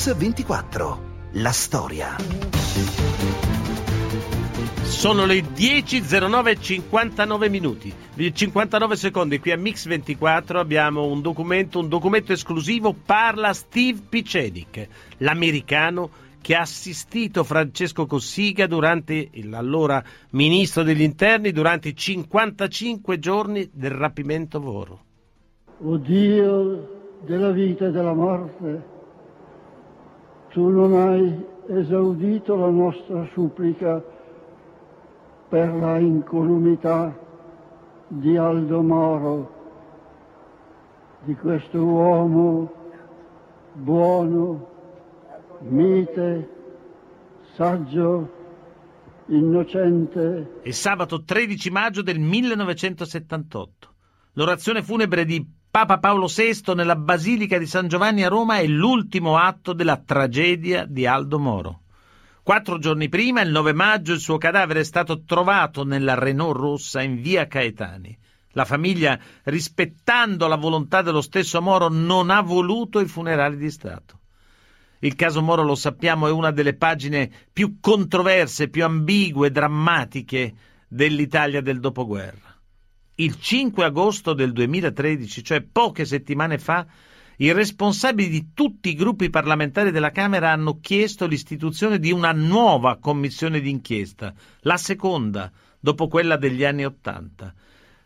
Mix 24, la storia. Sono le 10:09:59 qui a Mix 24. Abbiamo un documento esclusivo. Parla Steve Pieczenik, l'americano che ha assistito Francesco Cossiga, durante l'allora ministro degli interni, durante i 55 giorni del rapimento Moro. O Dio della vita e della morte, tu non hai esaudito la nostra supplica per la incolumità di Aldo Moro, di questo uomo buono, mite, saggio, innocente. E sabato 13 maggio del 1978. L'orazione funebre di Papa Paolo VI nella Basilica di San Giovanni a Roma è l'ultimo atto della tragedia di Aldo Moro. 4 giorni prima, il 9 maggio, il suo cadavere è stato trovato nella Renault Rossa in via Caetani. La famiglia, rispettando la volontà dello stesso Moro, non ha voluto i funerali di Stato. Il caso Moro, lo sappiamo, è una delle pagine più controverse, più ambigue e drammatiche dell'Italia del dopoguerra. Il 5 agosto del 2013, cioè poche settimane fa, i responsabili di tutti i gruppi parlamentari della Camera hanno chiesto l'istituzione di una nuova commissione d'inchiesta, la seconda dopo quella degli anni '80.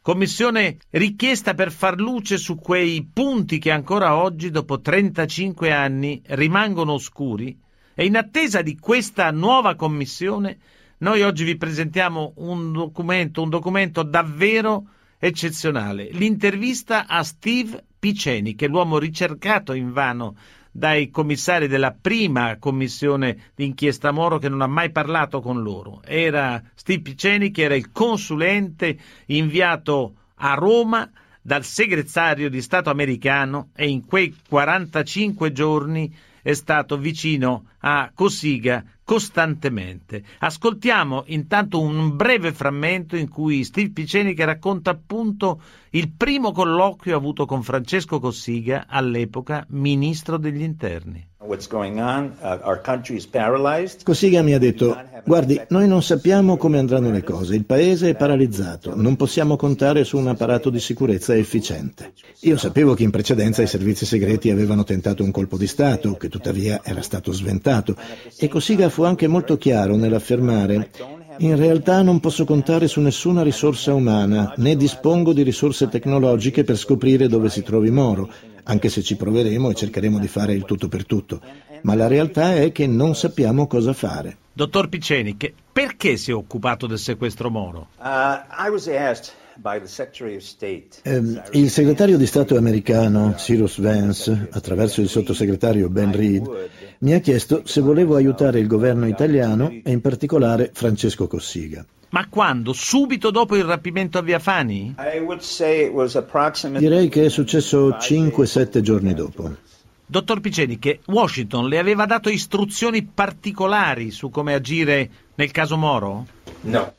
Commissione richiesta per far luce su quei punti che ancora oggi, dopo 35 anni, rimangono oscuri. E in attesa di questa nuova commissione, noi oggi vi presentiamo un documento davvero eccezionale. L'intervista a Steve Pieczenik, che è l'uomo ricercato invano dai commissari della prima commissione d'inchiesta Moro, che non ha mai parlato con loro. Era Steve Pieczenik, che era il consulente inviato a Roma dal segretario di Stato americano, e in quei 45 giorni è stato vicino a Cossiga costantemente. Ascoltiamo intanto un breve frammento in cui Steve Pieczenik racconta appunto il primo colloquio avuto con Francesco Cossiga, all'epoca ministro degli interni. What's going on? Our country is paralyzed. Cossiga mi ha detto: guardi, noi non sappiamo come andranno le cose, il paese è paralizzato, non possiamo contare su un apparato di sicurezza efficiente. Io sapevo che in precedenza i servizi segreti avevano tentato un colpo di Stato, che tuttavia era stato sventato, e Cossiga fu anche molto chiaro nell'affermare: in realtà non posso contare su nessuna risorsa umana, né dispongo di risorse tecnologiche per scoprire dove si trovi Moro, anche se ci proveremo e cercheremo di fare il tutto per tutto, ma la realtà è che non sappiamo cosa fare. Dottor Pieczenik, perché si è occupato del sequestro Moro? Il segretario di Stato americano, Cyrus Vance, attraverso il sottosegretario Ben Reed, mi ha chiesto se volevo aiutare il governo italiano e in particolare Francesco Cossiga. Ma quando? Subito dopo il rapimento a Via Fani? Direi che è successo 5-7 giorni dopo. Dottor Pieczenik, Washington le aveva dato istruzioni particolari su come agire nel caso Moro? No,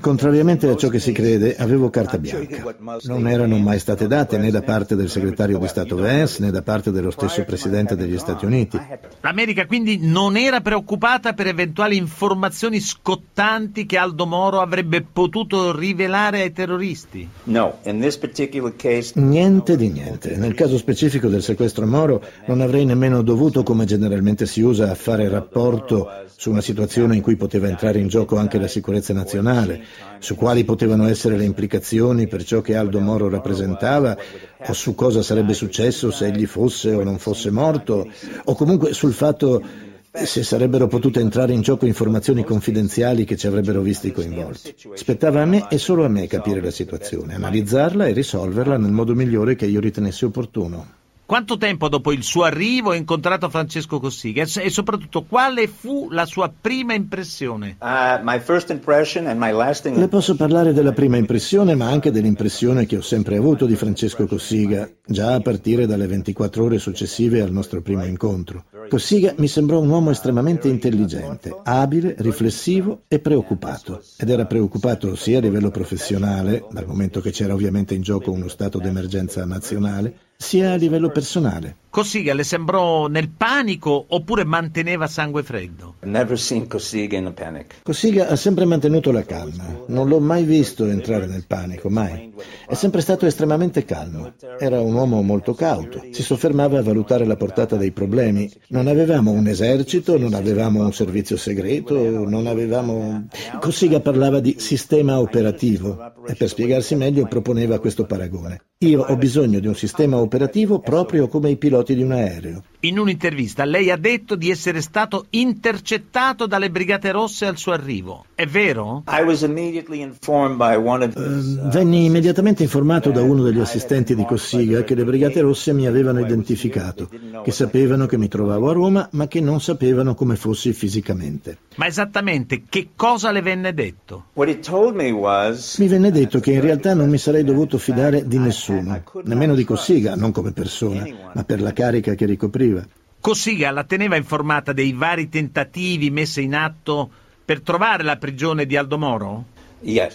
contrariamente a ciò che si crede, avevo carta bianca. Non erano mai state date né da parte del segretario di Stato Vance né da parte dello stesso presidente degli Stati Uniti. L'America quindi non era preoccupata per eventuali informazioni scottanti che Aldo Moro avrebbe potuto rivelare ai terroristi? Niente di niente. Nel caso specifico del sequestro Moro non avrei nemmeno dovuto, come generalmente si usa, a fare rapporto su una situazione in cui poteva entrare in gioco anche la sicurezza nazionale, su quali potevano essere le implicazioni per ciò che Aldo Moro rappresentava, o su cosa sarebbe successo se egli fosse o non fosse morto, o comunque sul fatto se sarebbero potute entrare in gioco informazioni confidenziali che ci avrebbero visti coinvolti. Spettava a me e solo a me capire la situazione, analizzarla e risolverla nel modo migliore che io ritenessi opportuno. Quanto tempo dopo il suo arrivo ha incontrato Francesco Cossiga e soprattutto quale fu la sua prima impressione? Le posso parlare della prima impressione, ma anche dell'impressione che ho sempre avuto di Francesco Cossiga, già a partire dalle 24 ore successive al nostro primo incontro. Cossiga mi sembrò un uomo estremamente intelligente, abile, riflessivo e preoccupato. Ed era preoccupato sia a livello professionale, dal momento che c'era ovviamente in gioco uno stato d'emergenza nazionale, sia a livello personale. Cossiga le sembrò nel panico oppure manteneva sangue freddo? Cossiga ha sempre mantenuto la calma, non l'ho mai visto entrare nel panico, mai. È sempre stato estremamente calmo, era un uomo molto cauto, si soffermava a valutare la portata dei problemi. Non avevamo un esercito, non avevamo un servizio segreto, non avevamo... Cossiga parlava di sistema operativo e per spiegarsi meglio proponeva questo paragone. Io ho bisogno di un sistema operativo proprio come i piloti di un aereo. In un'intervista lei ha detto di essere stato intercettato dalle Brigate Rosse al suo arrivo. È vero? Venni immediatamente informato da uno degli assistenti di Cossiga che le Brigate Rosse mi avevano identificato, che sapevano che mi trovavo a Roma, ma che non sapevano come fossi fisicamente. Ma esattamente che cosa le venne detto? Mi venne detto che in realtà non mi sarei dovuto fidare di nessuno, nemmeno di Cossiga, non come persona, ma per la carica che ricopriva. Cossiga la teneva informata dei vari tentativi messi in atto per trovare la prigione di Aldo Moro?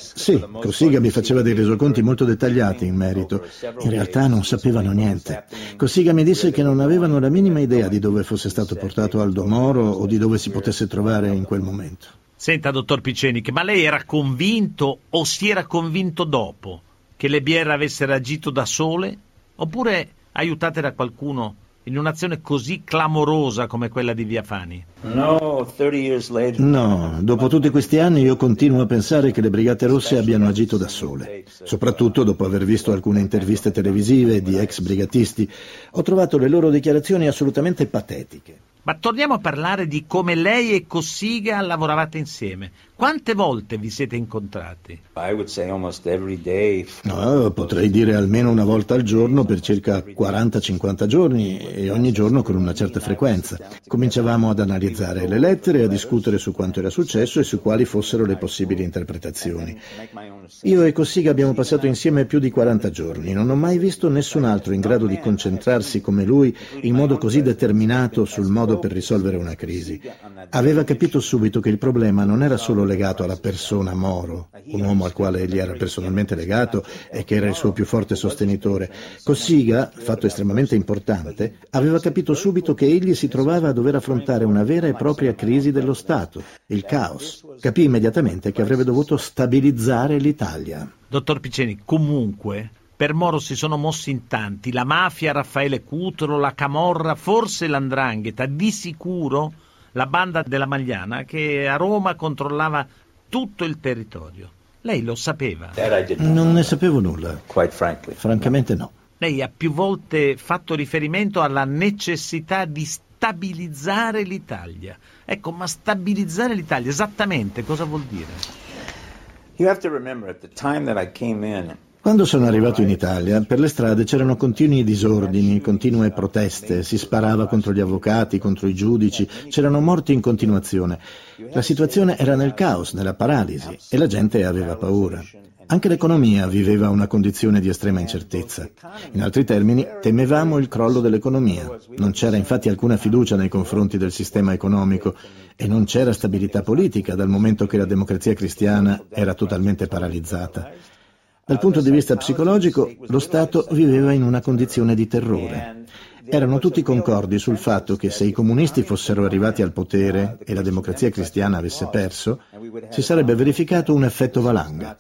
Sì, Cossiga mi faceva dei resoconti molto dettagliati in merito. In realtà non sapevano niente. Cossiga mi disse che non avevano la minima idea di dove fosse stato portato Aldo Moro o di dove si potesse trovare in quel momento. Senta, dottor Pieczenik, ma lei era convinto o si era convinto dopo che le BR avessero agito da sole? Oppure aiutate da qualcuno in un'azione così clamorosa come quella di Via Fani? No, dopo tutti questi anni io continuo a pensare che le Brigate Rosse abbiano agito da sole. Soprattutto dopo aver visto alcune interviste televisive di ex brigatisti, ho trovato le loro dichiarazioni assolutamente patetiche. Ma torniamo a parlare di come lei e Cossiga lavoravate insieme. Quante volte vi siete incontrati? No, potrei dire almeno una volta al giorno per circa 40-50 giorni e ogni giorno con una certa frequenza. Cominciavamo ad analizzare le lettere, a discutere su quanto era successo e su quali fossero le possibili interpretazioni. Io e Cossiga abbiamo passato insieme più di 40 giorni. Non ho mai visto nessun altro in grado di concentrarsi come lui in modo così determinato sul modo per risolvere una crisi. Aveva capito subito che il problema non era solo legato alla persona Moro, un uomo al quale egli era personalmente legato e che era il suo più forte sostenitore. Cossiga, fatto estremamente importante, aveva capito subito che egli si trovava a dover affrontare una vera e propria crisi dello Stato, il caos. Capì immediatamente che avrebbe dovuto stabilizzare l'Italia. Dottor Pieczenik, comunque... Per Moro si sono mossi in tanti, la mafia, Raffaele Cutolo, la camorra, forse l''ndrangheta, di sicuro la banda della Magliana che a Roma controllava tutto il territorio. Lei lo sapeva? Non ne sapevo nulla, francamente no. Lei ha più volte fatto riferimento alla necessità di stabilizzare l'Italia. Ecco, ma stabilizzare l'Italia esattamente cosa vuol dire? You have to remember at the time that I came in. Quando sono arrivato in Italia, per le strade c'erano continui disordini, continue proteste, si sparava contro gli avvocati, contro i giudici, c'erano morti in continuazione. La situazione era nel caos, nella paralisi, e la gente aveva paura. Anche l'economia viveva una condizione di estrema incertezza. In altri termini, temevamo il crollo dell'economia. Non c'era infatti alcuna fiducia nei confronti del sistema economico e non c'era stabilità politica dal momento che la Democrazia Cristiana era totalmente paralizzata. Dal punto di vista psicologico, lo Stato viveva in una condizione di terrore. Erano tutti concordi sul fatto che se i comunisti fossero arrivati al potere e la Democrazia Cristiana avesse perso, si sarebbe verificato un effetto valanga.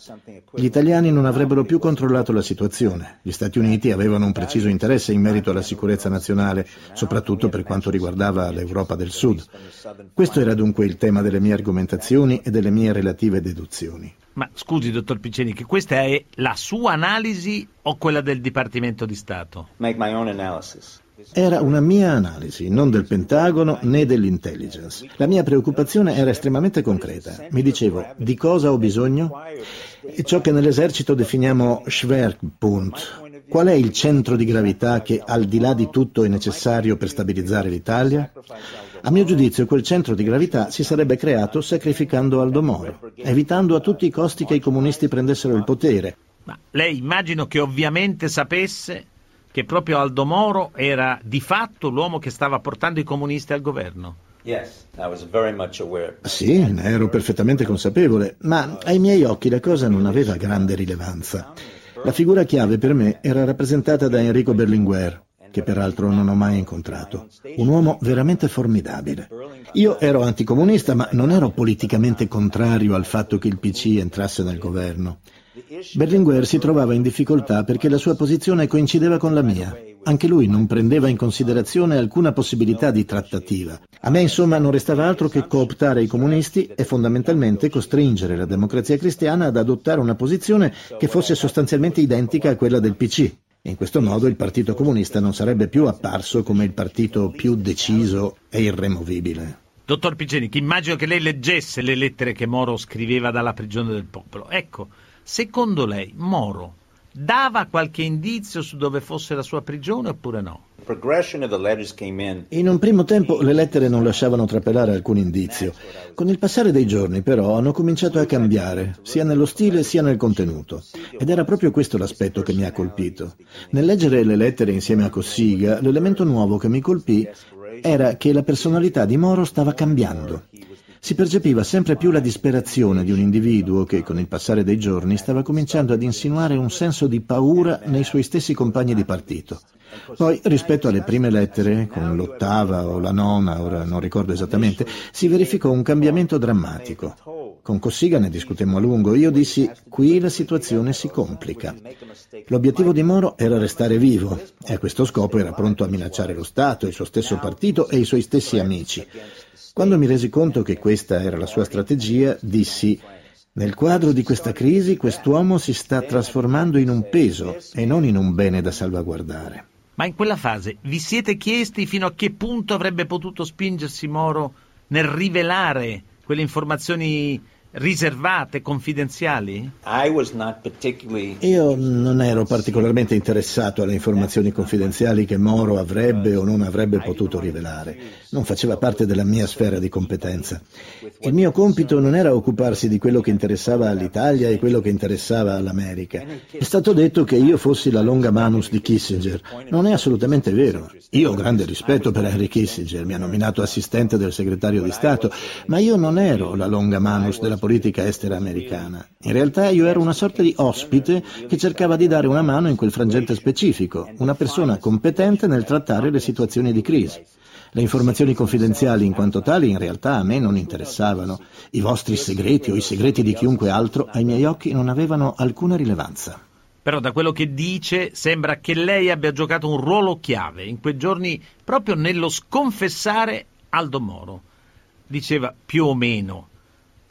Gli italiani non avrebbero più controllato la situazione. Gli Stati Uniti avevano un preciso interesse in merito alla sicurezza nazionale, soprattutto per quanto riguardava l'Europa del Sud. Questo era dunque il tema delle mie argomentazioni e delle mie relative deduzioni. Ma scusi, dottor Pieczenik, questa è la sua analisi o quella del Dipartimento di Stato? Era una mia analisi, non del Pentagono né dell'intelligence. La mia preoccupazione era estremamente concreta. Mi dicevo, di cosa ho bisogno? E ciò che nell'esercito definiamo Schwerpunkt. Qual è il centro di gravità che al di là di tutto è necessario per stabilizzare l'Italia? A mio giudizio quel centro di gravità si sarebbe creato sacrificando Aldo Moro, evitando a tutti i costi che i comunisti prendessero il potere. Ma lei immagino che ovviamente sapesse che proprio Aldo Moro era di fatto l'uomo che stava portando i comunisti al governo. Sì, ne ero perfettamente consapevole, ma ai miei occhi la cosa non aveva grande rilevanza. La figura chiave per me era rappresentata da Enrico Berlinguer, che peraltro non ho mai incontrato. Un uomo veramente formidabile. Io ero anticomunista, ma non ero politicamente contrario al fatto che il PC entrasse nel governo. Berlinguer si trovava in difficoltà perché la sua posizione coincideva con la mia. Anche lui non prendeva in considerazione alcuna possibilità di trattativa. A me, insomma, non restava altro che cooptare i comunisti e fondamentalmente costringere la Democrazia Cristiana ad adottare una posizione che fosse sostanzialmente identica a quella del PC. In questo modo il Partito Comunista non sarebbe più apparso come il partito più deciso e irremovibile. Dottor Pieczenik, immagino che lei leggesse le lettere che Moro scriveva dalla prigione del popolo. Ecco, secondo lei Moro dava qualche indizio su dove fosse la sua prigione oppure no? In un primo tempo le lettere non lasciavano trapelare alcun indizio. Con il passare dei giorni però hanno cominciato a cambiare, sia nello stile sia nel contenuto. Ed era proprio questo l'aspetto che mi ha colpito. Nel leggere le lettere insieme a Cossiga, l'elemento nuovo che mi colpì era che la personalità di Moro stava cambiando. Si percepiva sempre più la disperazione di un individuo che, con il passare dei giorni, stava cominciando ad insinuare un senso di paura nei suoi stessi compagni di partito. Poi, rispetto alle prime lettere, con l'8ª o la 9ª, ora non ricordo esattamente, si verificò un cambiamento drammatico. Con Cossiga ne discutemmo a lungo. Io dissi: qui la situazione si complica. L'obiettivo di Moro era restare vivo e a questo scopo era pronto a minacciare lo Stato, il suo stesso partito e i suoi stessi amici. Quando mi resi conto che questa era la sua strategia, dissi: nel quadro di questa crisi quest'uomo si sta trasformando in un peso e non in un bene da salvaguardare. Ma in quella fase vi siete chiesti fino a che punto avrebbe potuto spingersi Moro nel rivelare quelle informazioni riservate, confidenziali? Io non ero particolarmente interessato alle informazioni confidenziali che Moro avrebbe o non avrebbe potuto rivelare. Non faceva parte della mia sfera di competenza. Il mio compito non era occuparsi di quello che interessava all'Italia e quello che interessava all'America. È stato detto che io fossi la longa manus di Kissinger. Non è assolutamente vero. Io ho grande rispetto per Henry Kissinger, mi ha nominato assistente del segretario di Stato, ma io non ero la longa manus della politica estera americana. In realtà io ero una sorta di ospite che cercava di dare una mano in quel frangente specifico, una persona competente nel trattare le situazioni di crisi. Le informazioni confidenziali in quanto tali in realtà a me non interessavano. I vostri segreti o i segreti di chiunque altro ai miei occhi non avevano alcuna rilevanza. Però da quello che dice sembra che lei abbia giocato un ruolo chiave in quei giorni proprio nello sconfessare Aldo Moro. Diceva più o meno: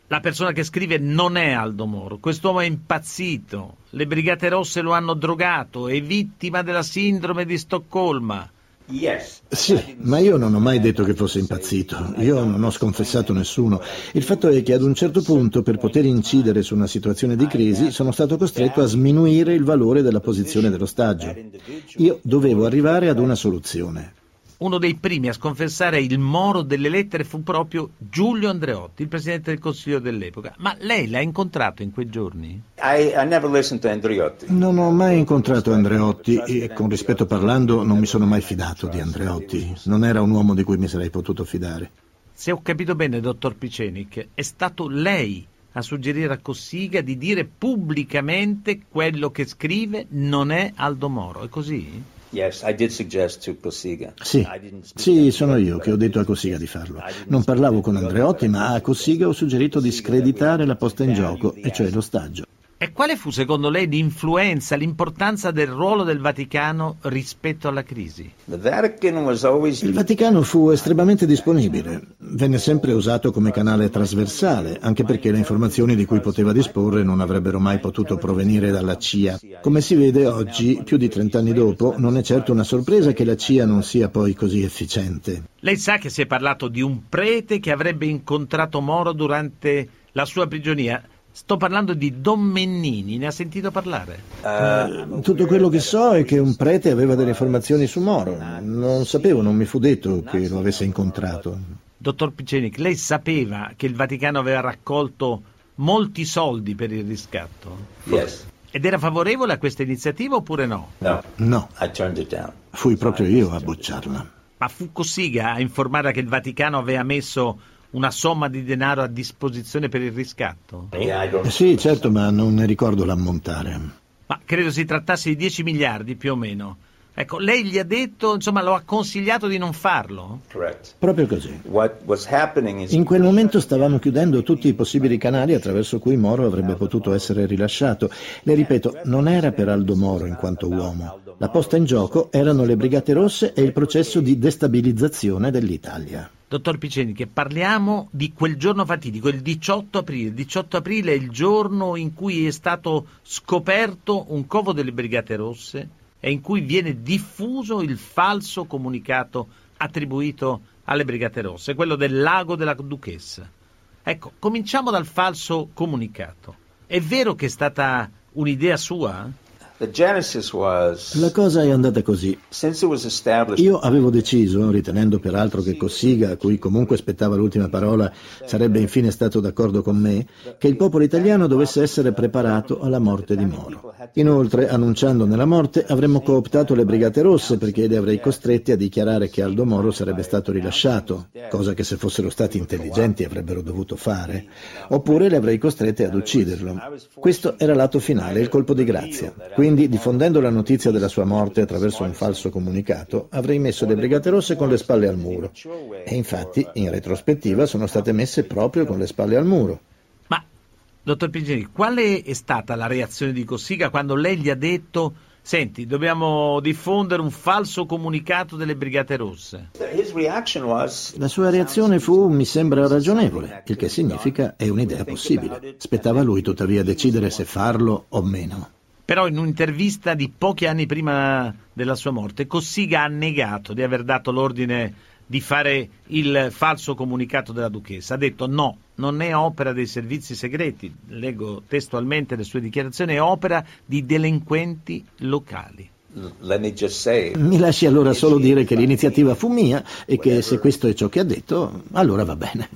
la persona che scrive non è Aldo Moro, quest'uomo è impazzito, le Brigate Rosse lo hanno drogato, è vittima della sindrome di Stoccolma. Sì, ma io non ho mai detto che fosse impazzito, io non ho sconfessato nessuno. Il fatto è che ad un certo punto, per poter incidere su una situazione di crisi, sono stato costretto a sminuire il valore della posizione dell'ostaggio. Io dovevo arrivare ad una soluzione. Uno dei primi a sconfessare il Moro delle lettere fu proprio Giulio Andreotti, il presidente del Consiglio dell'epoca. Ma lei l'ha incontrato in quei giorni? Non ho mai incontrato Andreotti e, con rispetto parlando, non mi sono mai fidato di Andreotti. Non era un uomo di cui mi sarei potuto fidare. Se ho capito bene, dottor Pieczenik, è stato lei a suggerire a Cossiga di dire pubblicamente: quello che scrive non è Aldo Moro. È così? Sì, sono io che ho detto a Cossiga di farlo. Non parlavo con Andreotti, ma a Cossiga ho suggerito di screditare la posta in gioco, e cioè l'ostaggio. E quale fu secondo lei l'influenza, l'importanza del ruolo del Vaticano rispetto alla crisi? Il Vaticano fu estremamente disponibile, venne sempre usato come canale trasversale, anche perché le informazioni di cui poteva disporre non avrebbero mai potuto provenire dalla CIA. Come si vede oggi, più di 30 anni dopo, non è certo una sorpresa che la CIA non sia poi così efficiente. Lei sa che si è parlato di un prete che avrebbe incontrato Moro durante la sua prigionia. Sto parlando di Don Mennini, ne ha sentito parlare? Tutto quello che so è che un prete aveva delle informazioni su Moro. Non sapevo, non mi fu detto che lo avesse incontrato. Dottor Pieczenik, lei sapeva che il Vaticano aveva raccolto molti soldi per il riscatto? Yes. Ed era favorevole a questa iniziativa oppure no? No. Fui proprio io a bocciarla. Ma fu Cossiga a informare che il Vaticano aveva messo una somma di denaro a disposizione per il riscatto? Sì, certo, ma non ne ricordo l'ammontare. ma credo si trattasse di 10 miliardi più o meno. Ecco, lei gli ha detto, insomma, lo ha consigliato di non farlo? Proprio così. In quel momento stavamo chiudendo tutti i possibili canali attraverso cui Moro avrebbe potuto essere rilasciato. Le ripeto, non era per Aldo Moro in quanto uomo. La posta in gioco erano le Brigate Rosse e il processo di destabilizzazione dell'Italia. Dottor Pieczenik, parliamo di quel giorno fatidico, il 18 aprile. Il 18 aprile è il giorno in cui è stato scoperto un covo delle Brigate Rosse e in cui viene diffuso il falso comunicato attribuito alle Brigate Rosse, quello del lago della Duchessa. Ecco, cominciamo dal falso comunicato. È vero che è stata un'idea sua? La cosa è andata così. Io avevo deciso, ritenendo peraltro che Cossiga, a cui comunque spettava l'ultima parola, sarebbe infine stato d'accordo con me, che il popolo italiano dovesse essere preparato alla morte di Moro. Inoltre, annunciandone la morte, avremmo cooptato le Brigate Rosse, perché le avrei costrette a dichiarare che Aldo Moro sarebbe stato rilasciato, cosa che se fossero stati intelligenti avrebbero dovuto fare, oppure le avrei costrette ad ucciderlo. Questo era l'atto finale, il colpo di grazia. Quindi, diffondendo la notizia della sua morte attraverso un falso comunicato, avrei messo le Brigate Rosse con le spalle al muro. E infatti, in retrospettiva, sono state messe proprio con le spalle al muro. Ma, dottor Pieczenik, quale è stata la reazione di Cossiga quando lei gli ha detto: senti, dobbiamo diffondere un falso comunicato delle Brigate Rosse? La sua reazione fu: mi sembra ragionevole, il che significa è un'idea possibile. Spettava a lui, tuttavia, decidere se farlo o meno. Però in un'intervista di pochi anni prima della sua morte, Cossiga ha negato di aver dato l'ordine di fare il falso comunicato della Duchessa. Ha detto: no, non è opera dei servizi segreti, leggo testualmente le sue dichiarazioni, è opera di delinquenti locali. Mi lasci allora solo dire che l'iniziativa fu mia e che se questo è ciò che ha detto, allora va bene.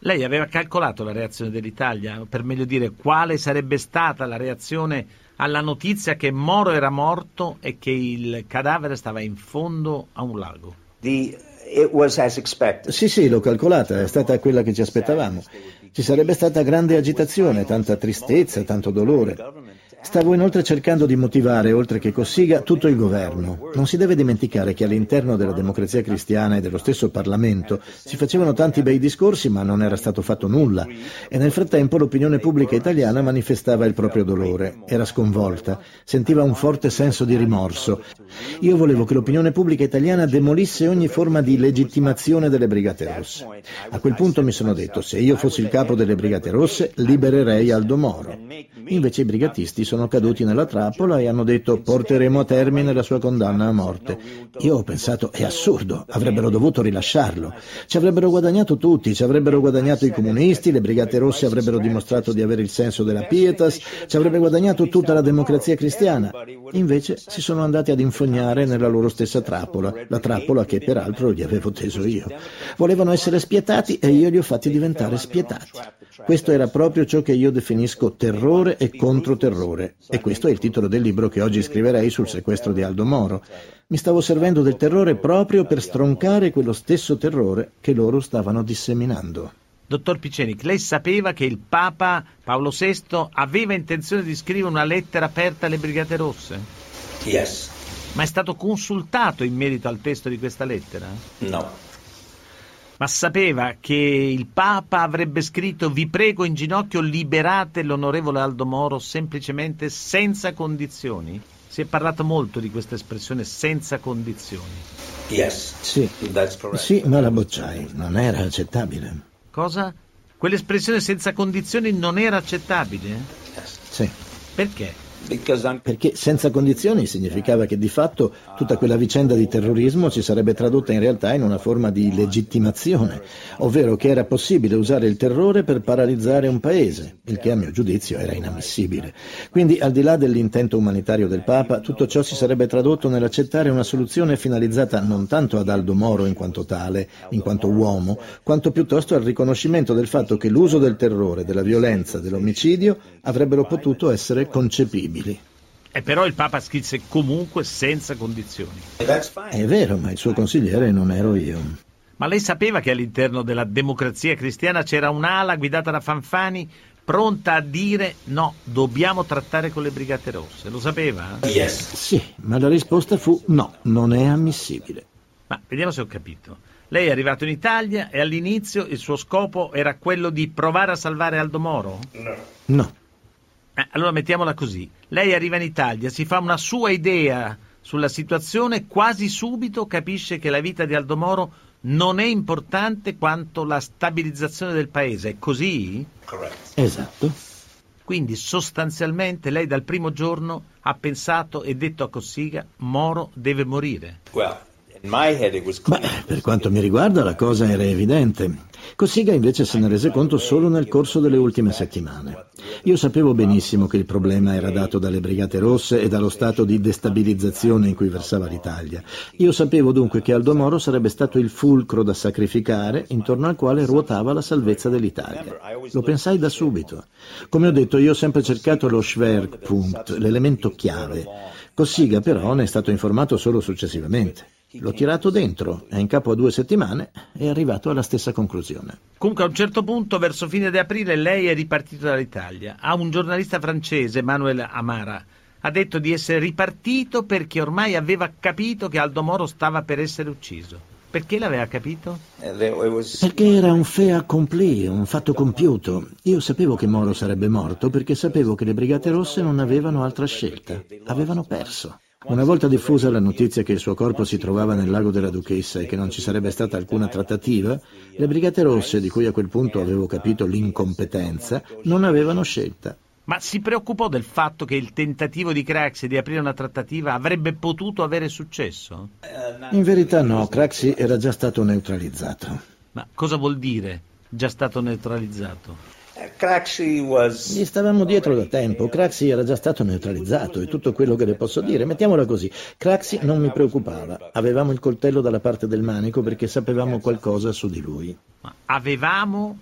Lei aveva calcolato la reazione dell'Italia, per meglio dire, quale sarebbe stata la reazione alla notizia che Moro era morto e che il cadavere stava in fondo a un lago? Sì, l'ho calcolata, è stata quella che ci aspettavamo. Ci sarebbe stata grande agitazione, tanta tristezza, tanto dolore. Stavo inoltre cercando di motivare, oltre che Cossiga, tutto il governo. Non si deve dimenticare che all'interno della Democrazia Cristiana e dello stesso Parlamento si facevano tanti bei discorsi, ma non era stato fatto nulla. E nel frattempo l'opinione pubblica italiana manifestava il proprio dolore, era sconvolta, sentiva un forte senso di rimorso. Io volevo che l'opinione pubblica italiana demolisse ogni forma di legittimazione delle Brigate Rosse. A quel punto mi sono detto: se io fossi il capo delle Brigate Rosse, libererei Aldo Moro. Invece i brigatisti sono caduti nella trappola e hanno detto: porteremo a termine la sua condanna a morte. Io ho pensato: è assurdo, avrebbero dovuto rilasciarlo. Ci avrebbero guadagnato tutti, ci avrebbero guadagnato i comunisti, le Brigate Rosse avrebbero dimostrato di avere il senso della pietas, ci avrebbe guadagnato tutta la Democrazia Cristiana. Invece si sono andati ad infognare nella loro stessa trappola, la trappola che peraltro gli avevo teso io. Volevano essere spietati e io li ho fatti diventare spietati. Questo era proprio ciò che io definisco terrore e controterrore. E questo è il titolo del libro che oggi scriverei sul sequestro di Aldo Moro. Mi stavo servendo del terrore proprio per stroncare quello stesso terrore che loro stavano disseminando. Dottor Pieczenik, lei sapeva che il Papa Paolo VI aveva intenzione di scrivere una lettera aperta alle Brigate Rosse? Yes. Ma è stato consultato in merito al testo di questa lettera? No. Ma sapeva che il Papa avrebbe scritto: vi prego in ginocchio, liberate l'onorevole Aldo Moro semplicemente senza condizioni? Si è parlato molto di questa espressione, senza condizioni. Yes. Sì, ma la bocciai, non era accettabile. Cosa? Quell'espressione senza condizioni non era accettabile? Sì. Perché? Perché senza condizioni significava che di fatto tutta quella vicenda di terrorismo si sarebbe tradotta in realtà in una forma di legittimazione, ovvero che era possibile usare il terrore per paralizzare un paese, il che a mio giudizio era inammissibile. Quindi, al di là dell'intento umanitario del Papa, tutto ciò si sarebbe tradotto nell'accettare una soluzione finalizzata non tanto ad Aldo Moro in quanto tale, in quanto uomo, quanto piuttosto al riconoscimento del fatto che l'uso del terrore, della violenza, dell'omicidio avrebbero potuto essere concepibili. E però il Papa scrisse comunque senza condizioni. È vero, ma il suo consigliere non ero io. Ma lei sapeva che all'interno della Democrazia Cristiana c'era un'ala guidata da Fanfani pronta a dire no, dobbiamo trattare con le Brigate Rosse, lo sapeva? Yes. Sì, ma la risposta fu no, non è ammissibile. Ma vediamo se ho capito. Lei è arrivato in Italia e all'inizio il suo scopo era quello di provare a salvare Aldo Moro? No. No. Allora mettiamola così. Lei arriva in Italia, si fa una sua idea sulla situazione, quasi subito capisce che la vita di Aldo Moro non è importante quanto la stabilizzazione del paese, è così? Corretto. Esatto. Quindi sostanzialmente lei dal primo giorno ha pensato e detto a Cossiga: Moro deve morire. Well. Beh, per quanto mi riguarda la cosa era evidente. Cossiga invece se ne rese conto solo nel corso delle ultime settimane. Io sapevo benissimo che il problema era dato dalle Brigate Rosse e dallo stato di destabilizzazione in cui versava l'Italia. Io sapevo dunque che Aldo Moro sarebbe stato il fulcro da sacrificare intorno al quale ruotava la salvezza dell'Italia. Lo pensai da subito. Come ho detto, io ho sempre cercato lo Schwerpunkt, l'elemento chiave. Cossiga però ne è stato informato solo successivamente. L'ho tirato dentro e in capo a 2 settimane è arrivato alla stessa conclusione. Comunque a un certo punto, verso fine di aprile, lei è ripartito dall'Italia. A un giornalista francese, Emmanuel Amara, ha detto di essere ripartito perché ormai aveva capito che Aldo Moro stava per essere ucciso. Perché l'aveva capito? Perché era un fait accompli, un fatto compiuto. Io sapevo che Moro sarebbe morto perché sapevo che le Brigate Rosse non avevano altra scelta. Avevano perso. Una volta diffusa la notizia che il suo corpo si trovava nel lago della Duchessa e che non ci sarebbe stata alcuna trattativa, le Brigate Rosse, di cui a quel punto avevo capito l'incompetenza, non avevano scelta. Ma si preoccupò del fatto che il tentativo di Craxi di aprire una trattativa avrebbe potuto avere successo? In verità no, Craxi era già stato neutralizzato. Ma cosa vuol dire già stato neutralizzato? Gli stavamo dietro da tempo, Craxi era già stato neutralizzato, è tutto quello che le posso dire. Mettiamola così, Craxi non mi preoccupava, avevamo il coltello dalla parte del manico perché sapevamo qualcosa su di lui. Ma avevamo?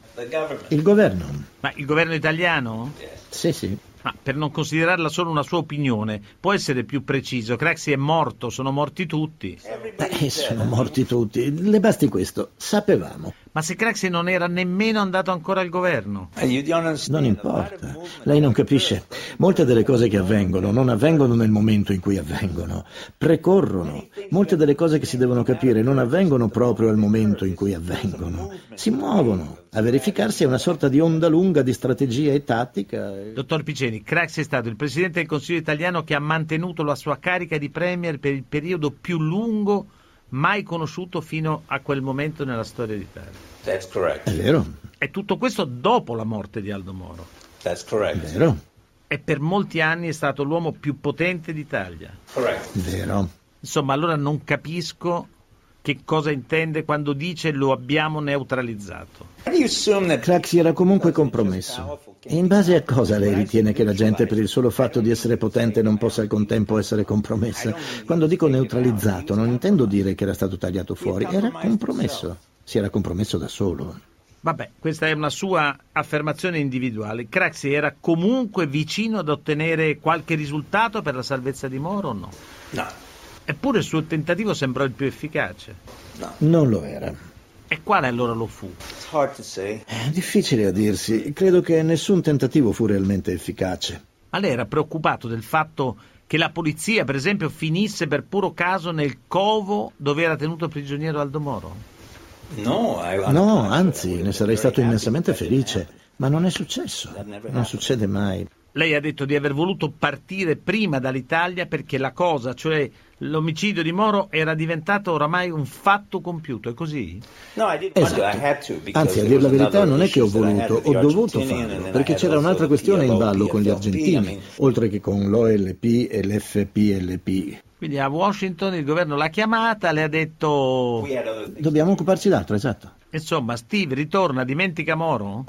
Il governo. Ma il governo italiano? Sì, sì. Ma per non considerarla solo una sua opinione, può essere più preciso, Craxi è morto, sono morti tutti. Beh, sono morti tutti, le basti questo, sapevamo. Ma se Craxi non era nemmeno andato ancora al governo? Non importa, lei non capisce. Molte delle cose che avvengono non avvengono nel momento in cui avvengono, precorrono. Molte delle cose che si devono capire non avvengono proprio al momento in cui avvengono, si muovono. A verificarsi è una sorta di onda lunga di strategia e tattica. Dottor Pieczenik, Craxi è stato il presidente del Consiglio italiano che ha mantenuto la sua carica di premier per il periodo più lungo mai conosciuto fino a quel momento nella storia d'Italia. That's correct. È vero. E tutto questo dopo la morte di Aldo Moro. That's correct. È vero. E per molti anni è stato l'uomo più potente d'Italia. Correct. Vero. Insomma, allora non capisco che cosa intende quando dice lo abbiamo neutralizzato. Craxi era comunque compromesso. E in base a cosa lei ritiene che la gente per il solo fatto di essere potente non possa al contempo essere compromessa? Quando dico neutralizzato non intendo dire che era stato tagliato fuori, era compromesso. Si era compromesso da solo. Vabbè, questa è una sua affermazione individuale. Craxi era comunque vicino ad ottenere qualche risultato per la salvezza di Moro o no? No. Eppure il suo tentativo sembrò il più efficace. No, non lo era. E quale allora lo fu? È difficile a dirsi. Credo che nessun tentativo fu realmente efficace. Ma lei era preoccupato del fatto che la polizia, per esempio, finisse per puro caso nel covo dove era tenuto prigioniero Aldo Moro? No, anzi, ne sarei stato immensamente felice. Ma non è successo. Non succede mai. Lei ha detto di aver voluto partire prima dall'Italia perché la cosa, cioè l'omicidio di Moro, era diventato oramai un fatto compiuto, è così? Esatto. Anzi, a dire la verità non è che ho voluto, ho dovuto farlo, perché c'era un'altra questione in ballo con gli argentini, oltre che con l'OLP e l'FPLP. Quindi a Washington il governo l'ha chiamata, le ha detto dobbiamo occuparci d'altro, esatto. Insomma, Steve ritorna, dimentica Moro?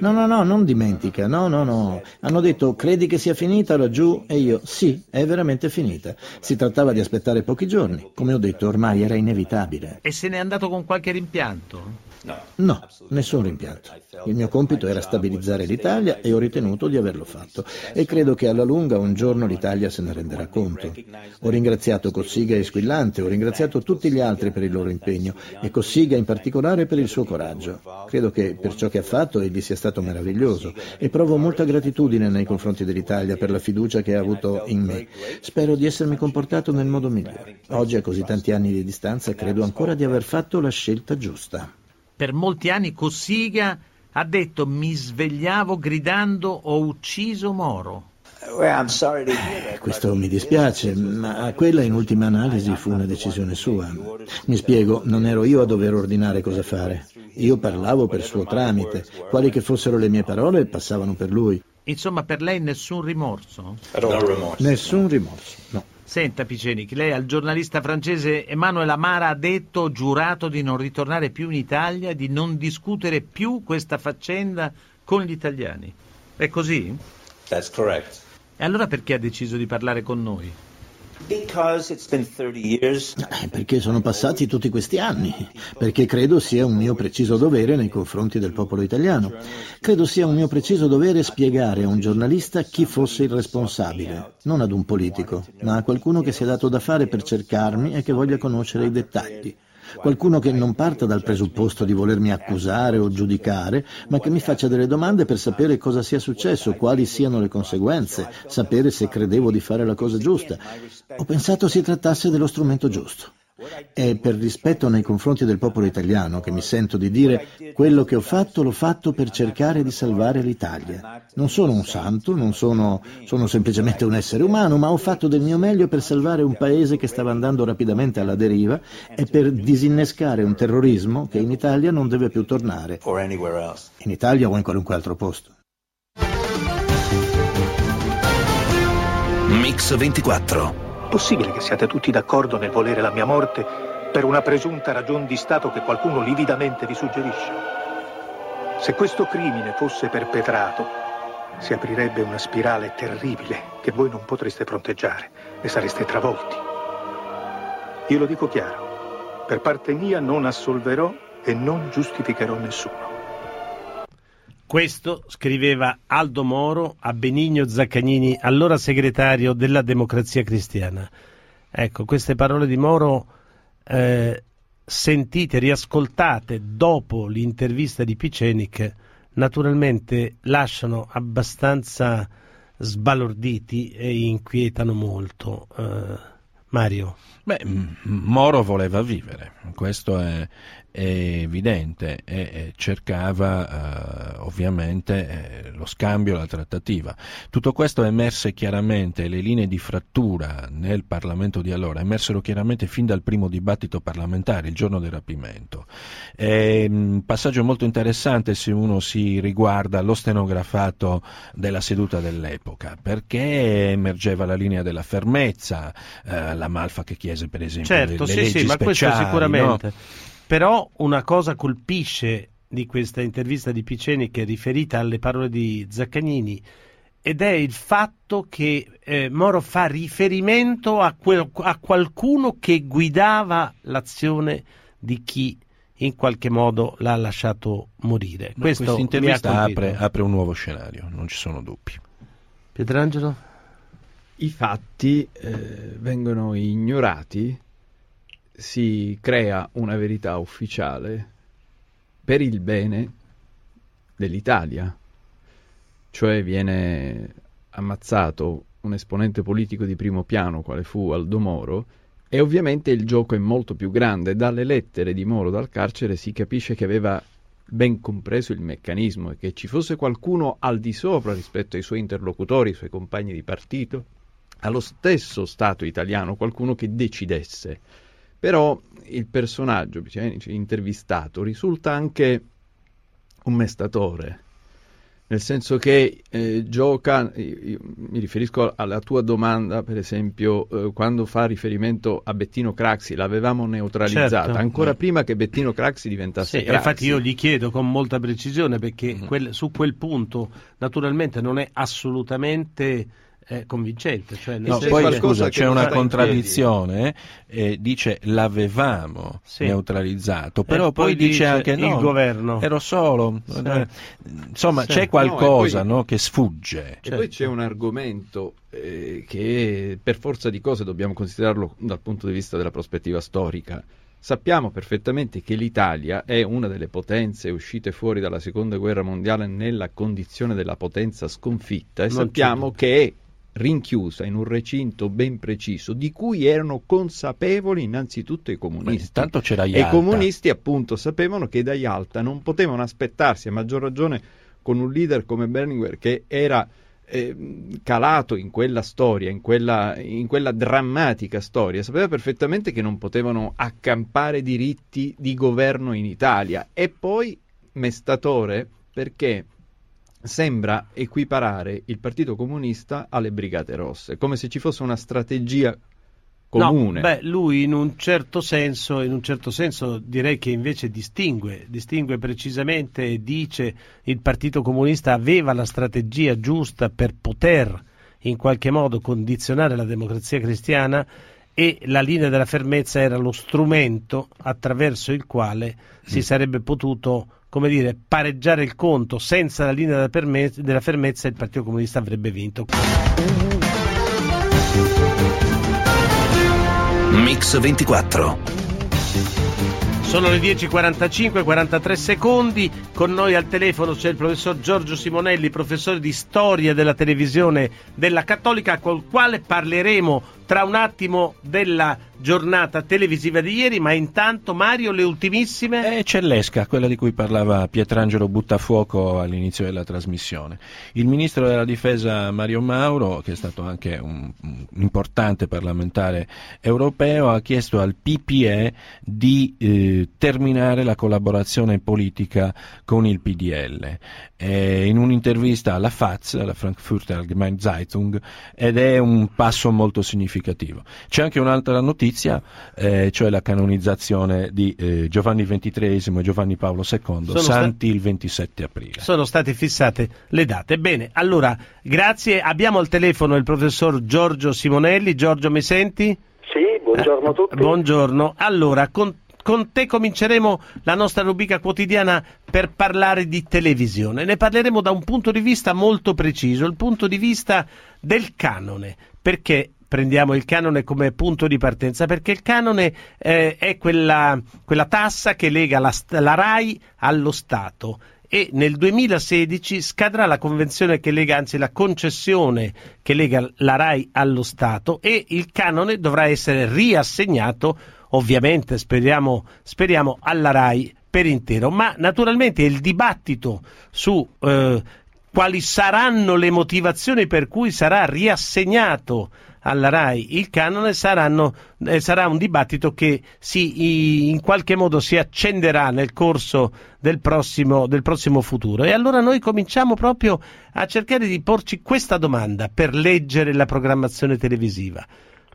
No, non dimentica, no. Hanno detto, credi che sia finita laggiù? E io, sì, è veramente finita. Si trattava di aspettare pochi giorni. Come ho detto, ormai era inevitabile. E se n'è andato con qualche rimpianto? No, nessun rimpianto. Il mio compito era stabilizzare l'Italia e ho ritenuto di averlo fatto. E credo che alla lunga un giorno l'Italia se ne renderà conto. Ho ringraziato Cossiga e Squillante, ho ringraziato tutti gli altri per il loro impegno e Cossiga in particolare per il suo coraggio. Credo che per ciò che ha fatto egli sia stato meraviglioso e provo molta gratitudine nei confronti dell'Italia per la fiducia che ha avuto in me. Spero di essermi comportato nel modo migliore. Oggi, a così tanti anni di distanza, credo ancora di aver fatto la scelta giusta. Per molti anni Cossiga ha detto: mi svegliavo gridando ho ucciso Moro. Questo mi dispiace, ma quella in ultima analisi fu una decisione sua. Mi spiego, non ero io a dover ordinare cosa fare. Io parlavo per suo tramite. Quali che fossero le mie parole passavano per lui. Insomma, per lei nessun rimorso? Nessun rimorso, no. Senta Pieczenik, lei al giornalista francese Emmanuel Amara ha detto: ho giurato di non ritornare più in Italia, di non discutere più questa faccenda con gli italiani. È così? That's correct. E allora perché ha deciso di parlare con noi? Perché sono passati tutti questi anni, perché credo sia un mio preciso dovere nei confronti del popolo italiano. Credo sia un mio preciso dovere spiegare a un giornalista chi fosse il responsabile, non ad un politico, ma a qualcuno che si è dato da fare per cercarmi e che voglia conoscere i dettagli. Qualcuno che non parta dal presupposto di volermi accusare o giudicare, ma che mi faccia delle domande per sapere cosa sia successo, quali siano le conseguenze, sapere se credevo di fare la cosa giusta. Ho pensato si trattasse dello strumento giusto. È per rispetto nei confronti del popolo italiano che mi sento di dire: quello che ho fatto l'ho fatto per cercare di salvare l'Italia. Non sono un santo, sono semplicemente un essere umano, ma ho fatto del mio meglio per salvare un paese che stava andando rapidamente alla deriva e per disinnescare un terrorismo che in Italia non deve più tornare, in Italia o in qualunque altro posto. Mix 24. Possibile che siate tutti d'accordo nel volere la mia morte per una presunta ragion di Stato che qualcuno lividamente vi suggerisce? Se questo crimine fosse perpetrato, si aprirebbe una spirale terribile che voi non potreste fronteggiare, ne sareste travolti. Io lo dico chiaro, per parte mia non assolverò e non giustificherò nessuno. Questo scriveva Aldo Moro a Benigno Zaccagnini, allora segretario della Democrazia Cristiana. Ecco, queste parole di Moro sentite, riascoltate dopo l'intervista di Pieczenik, naturalmente lasciano abbastanza sbalorditi e inquietano molto. Mario? Moro voleva vivere, questo è evidente, e cercava ovviamente lo scambio, la trattativa. Tutto questo emerse chiaramente, le linee di frattura nel Parlamento di allora emersero chiaramente fin dal primo dibattito parlamentare, il giorno del rapimento. È un passaggio molto interessante se uno si riguarda lo stenografato della seduta dell'epoca, perché emergeva la linea della fermezza, la Malfa che chiese per esempio leggi speciali, ma questo sicuramente, no? Però una cosa colpisce di questa intervista di Pieczenik, che è riferita alle parole di Zaccagnini, ed è il fatto che Moro fa riferimento a qualcuno che guidava l'azione di chi in qualche modo l'ha lasciato morire. Questa intervista apre un nuovo scenario, non ci sono dubbi. Pietrangelo? I fatti vengono ignorati, si crea una verità ufficiale per il bene dell'Italia, cioè viene ammazzato un esponente politico di primo piano quale fu Aldo Moro, e ovviamente il gioco è molto più grande. Dalle lettere di Moro dal carcere si capisce che aveva ben compreso il meccanismo e che ci fosse qualcuno al di sopra rispetto ai suoi interlocutori, ai suoi compagni di partito, allo stesso Stato italiano, qualcuno che decidesse. Però il personaggio, intervistato, risulta anche un mestatore, nel senso che gioca, io mi riferisco alla tua domanda, per esempio, quando fa riferimento a Bettino Craxi, l'avevamo neutralizzata, certo, ancora prima che Bettino Craxi diventasse Craxi. Infatti io gli chiedo con molta precisione, perché su quel punto naturalmente non è assolutamente convincente. Cioè, no, poi scusa, c'è una contraddizione, dice l'avevamo neutralizzato, però poi dice anche no, il governo. Ero solo. Sì. Insomma, sì. C'è qualcosa che sfugge. E poi c'è un argomento che per forza di cose dobbiamo considerarlo dal punto di vista della prospettiva storica. Sappiamo perfettamente che l'Italia è una delle potenze uscite fuori dalla Seconda Guerra Mondiale nella condizione della potenza sconfitta, e non sappiamo che è rinchiusa in un recinto ben preciso di cui erano consapevoli innanzitutto i comunisti. Tanto c'era Yalta. E i comunisti appunto sapevano che da Yalta non potevano aspettarsi, a maggior ragione con un leader come Berlinguer che era calato in quella storia, in quella drammatica storia, sapeva perfettamente che non potevano accampare diritti di governo in Italia. E poi mestatore, perché sembra equiparare il Partito Comunista alle Brigate Rosse, come se ci fosse una strategia comune. No, lui in un certo senso direi che invece distingue precisamente, e dice il Partito Comunista aveva la strategia giusta per poter in qualche modo condizionare la Democrazia Cristiana, e la linea della fermezza era lo strumento attraverso il quale si sarebbe potuto, come dire, pareggiare il conto. Senza la linea della fermezza il Partito Comunista avrebbe vinto. Mix 24. Sono le 10:45, 43 secondi. Con noi al telefono c'è il professor Giorgio Simonelli, professore di storia della televisione della Cattolica, col quale parleremo tra un attimo della giornata televisiva di ieri, ma intanto Mario le ultimissime. C'è l'esca, quella di cui parlava Pietrangelo Buttafuoco all'inizio della trasmissione. Il ministro della difesa Mario Mauro, che è stato anche un importante parlamentare europeo, ha chiesto al PPE di terminare la collaborazione politica con il PDL. In un'intervista alla FAZ, alla Frankfurter Allgemeine Zeitung, ed è un passo molto significativo. C'è anche un'altra notizia, cioè la canonizzazione di Giovanni XXIII e Giovanni Paolo II, santi il 27 aprile. Sono state fissate le date. Bene, allora, grazie. Abbiamo al telefono il professor Giorgio Simonelli. Giorgio, mi senti? Sì, buongiorno a tutti. Buongiorno. Allora, con te cominceremo la nostra rubrica quotidiana per parlare di televisione. Ne parleremo da un punto di vista molto preciso, il punto di vista del canone, perché prendiamo il canone come punto di partenza, perché il canone è quella tassa che lega la RAI allo Stato, e nel 2016 scadrà la convenzione che lega, anzi la concessione che lega la RAI allo Stato, e il canone dovrà essere riassegnato, ovviamente speriamo alla RAI per intero. Ma naturalmente il dibattito su quali saranno le motivazioni per cui sarà riassegnato alla RAI il canone sarà un dibattito che in qualche modo si accenderà nel corso del prossimo futuro. E allora noi cominciamo proprio a cercare di porci questa domanda per leggere la programmazione televisiva: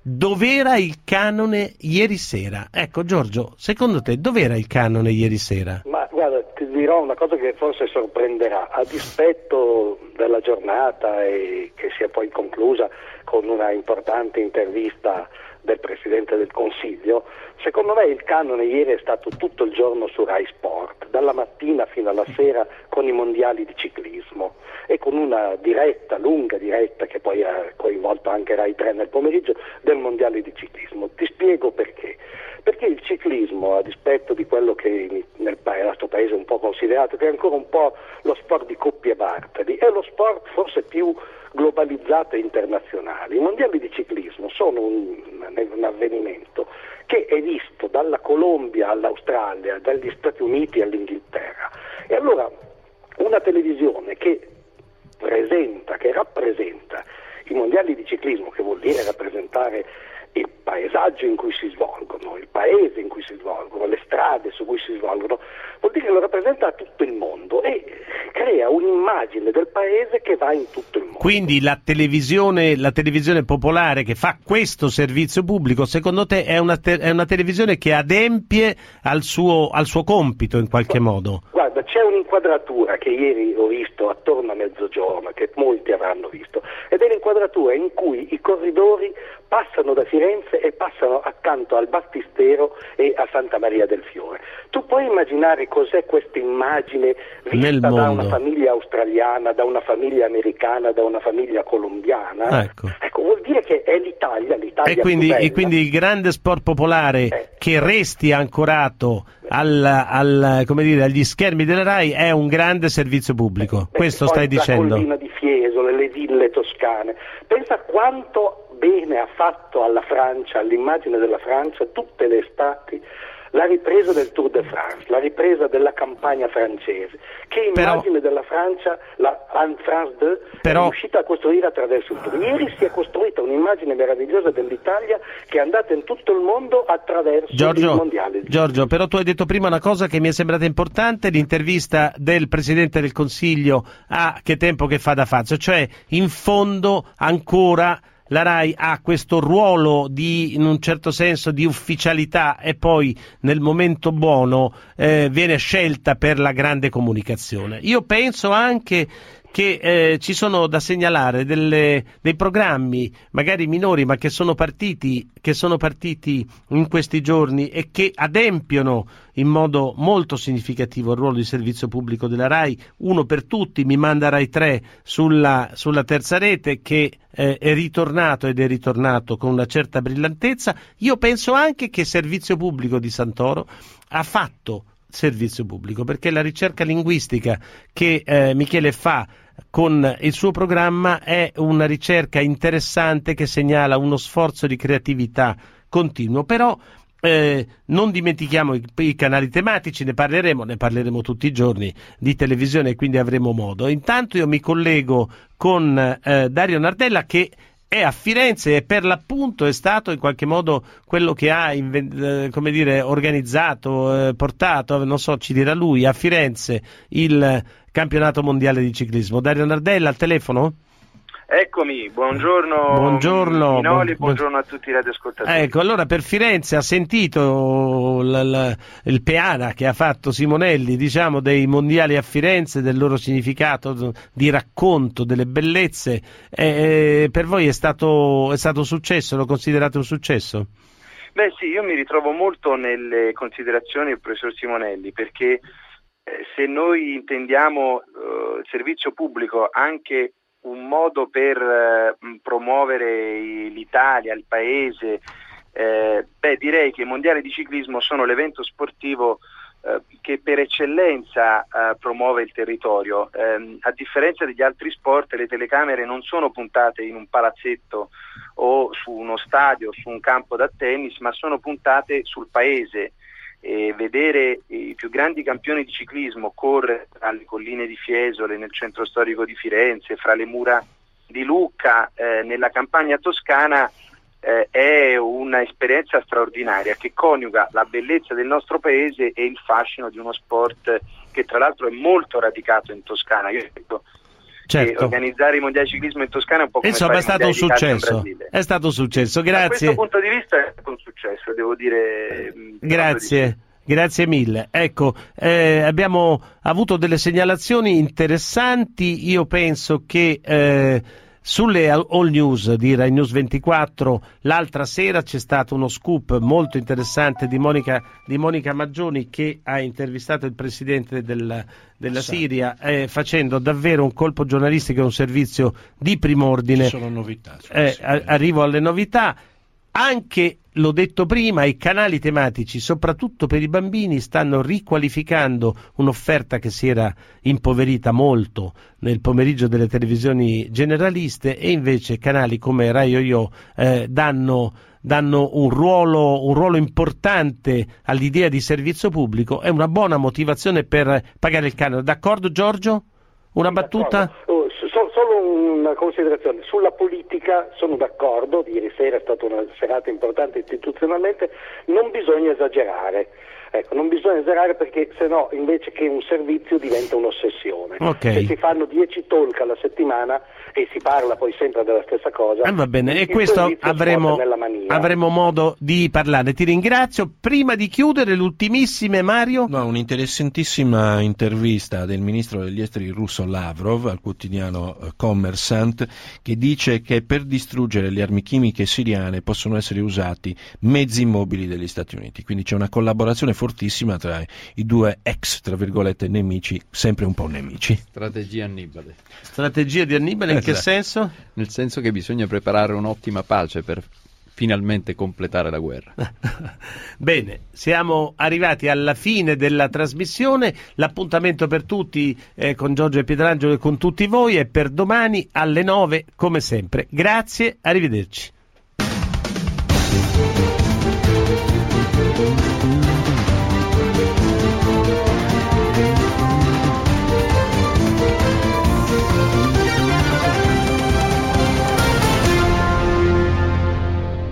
dov'era il canone ieri sera? Ecco, Giorgio, secondo te dov'era il canone ieri sera? Ma guarda, ti dirò una cosa che forse sorprenderà, a dispetto della giornata e che sia poi conclusa con una importante intervista del Presidente del Consiglio. Secondo me il canone ieri è stato tutto il giorno su Rai Sport, dalla mattina fino alla sera, con i mondiali di ciclismo e con una lunga diretta che poi ha coinvolto anche Rai 3 nel pomeriggio, del mondiale di ciclismo. Ti spiego perché. Perché il ciclismo, a dispetto di quello che nel nostro paese è un po' considerato, che è ancora un po' lo sport di Coppi e Bartali, è lo sport forse più globalizzato e internazionale. I mondiali di ciclismo sono un avvenimento che è visto dalla Colombia all'Australia, dagli Stati Uniti all'Inghilterra. E allora una televisione che rappresenta i mondiali di ciclismo, che vuol dire rappresentare il paesaggio in cui si svolgono, il paese in cui si svolgono, le strade su cui si svolgono, vuol dire che lo rappresenta tutto il mondo e crea un'immagine del paese che va in tutto il mondo. Quindi la televisione popolare che fa questo servizio pubblico, secondo te è una televisione che adempie al suo compito in qualche modo? Guarda, c'è un'inquadratura che ieri ho visto attorno a mezzogiorno, che molti avranno visto, ed è l'inquadratura in cui i corridori passano da Firenze e passano accanto al Battistero e a Santa Maria del Fiore. Tu puoi immaginare cos'è questa immagine vista da una famiglia australiana, da una famiglia americana, da una famiglia colombiana? Ecco, vuol dire che è l'Italia e quindi il grande sport popolare che resti ancorato agli schermi della Rai è un grande servizio pubblico. Questo stai dicendo. La collina di Fiesole, le ville toscane. Pensa quanto bene ha fatto alla Francia, all'immagine della Francia, tutte le estati, la ripresa del Tour de France, la ripresa della campagna francese. Che immagine della Francia, la France 2, è riuscita a costruire attraverso il Tour. Ieri si è costruita un'immagine meravigliosa dell'Italia che è andata in tutto il mondo attraverso il mondiale. Giorgio, però tu hai detto prima una cosa che mi è sembrata importante, l'intervista del Presidente del Consiglio a Che Tempo Che Fa da Fazio, cioè in fondo ancora la Rai ha questo ruolo di, in un certo senso, di ufficialità e poi nel momento buono viene scelta per la grande comunicazione. Io penso anche che ci sono da segnalare dei programmi magari minori ma che sono partiti in questi giorni e che adempiono in modo molto significativo il ruolo di servizio pubblico della Rai. Uno per tutti, Mi Manda Rai 3 sulla terza rete, che è ritornato con una certa brillantezza. Io penso anche che il servizio pubblico di Santoro ha fatto servizio pubblico, perché la ricerca linguistica che Michele fa con il suo programma è una ricerca interessante che segnala uno sforzo di creatività continuo, però non dimentichiamo i canali tematici, ne parleremo tutti i giorni di televisione, quindi avremo modo. Intanto io mi collego con Dario Nardella, che è a Firenze e per l'appunto è stato in qualche modo quello che ha organizzato, portato, non so, ci dirà lui, a Firenze il campionato mondiale di ciclismo. Dario Nardella al telefono? Eccomi, buongiorno Minoli, buongiorno a tutti i radioascoltatori. Ecco, allora per Firenze ha sentito il peana che ha fatto Simonelli, diciamo, dei mondiali a Firenze, del loro significato di racconto, delle bellezze. Per voi è stato un successo, lo considerate un successo? Beh sì, io mi ritrovo molto nelle considerazioni del professor Simonelli, perché se noi intendiamo il servizio pubblico anche un modo per promuovere l'Italia, il paese, direi che i mondiali di ciclismo sono l'evento sportivo che per eccellenza promuove il territorio. A differenza degli altri sport, le telecamere non sono puntate in un palazzetto o su uno stadio, su un campo da tennis, ma sono puntate sul paese. Vedere i più grandi campioni di ciclismo correre alle colline di Fiesole, nel centro storico di Firenze, fra le mura di Lucca, nella campagna toscana, è un'esperienza straordinaria che coniuga la bellezza del nostro paese e il fascino di uno sport che tra l'altro è molto radicato in Toscana. Io dico, certo, organizzare i mondiali di ciclismo in Toscana è un po' come fare i mondiali in Brasile. È stato un successo, grazie. Da questo punto di vista è stato un successo, devo dire. Grazie mille. Ecco, abbiamo avuto delle segnalazioni interessanti. Io penso che sulle All News di Rai News 24 l'altra sera c'è stato uno scoop molto interessante di Monica Maggioni, che ha intervistato il presidente della Siria, facendo davvero un colpo giornalistico e un servizio di prim'ordine. Ci sono novità. Arrivo alle novità. Anche, l'ho detto prima, i canali tematici, soprattutto per i bambini, stanno riqualificando un'offerta che si era impoverita molto nel pomeriggio delle televisioni generaliste, e invece canali come Rai YoYo danno un ruolo importante all'idea di servizio pubblico. È una buona motivazione per pagare il canone. D'accordo Giorgio? Una battuta? Solo un una considerazione sulla politica. Sono d'accordo, ieri sera è stata una serata importante istituzionalmente, non bisogna esagerare. Ecco, non bisogna esagerare perché sennò invece che un servizio diventa un'ossessione. Okay. Se si fanno 10 talk alla settimana e si parla poi sempre della stessa cosa. Va bene, e questo avremo modo di parlare. Ti ringrazio. Prima di chiudere, l'ultimissima, Mario. No, un'interessantissima intervista del ministro degli esteri russo Lavrov al quotidiano Kommersant, che dice che per distruggere le armi chimiche siriane possono essere usati mezzi mobili degli Stati Uniti. Quindi c'è una collaborazione fortissima tra i due ex, tra virgolette, nemici, sempre un po' nemici. Strategia Annibale. Strategia di Annibale, in che senso? Nel senso che bisogna preparare un'ottima pace per finalmente completare la guerra. Bene, siamo arrivati alla fine della trasmissione. L'appuntamento per tutti con Giorgio e Pietrangelo e con tutti voi è per domani alle 9 come sempre. Grazie, arrivederci.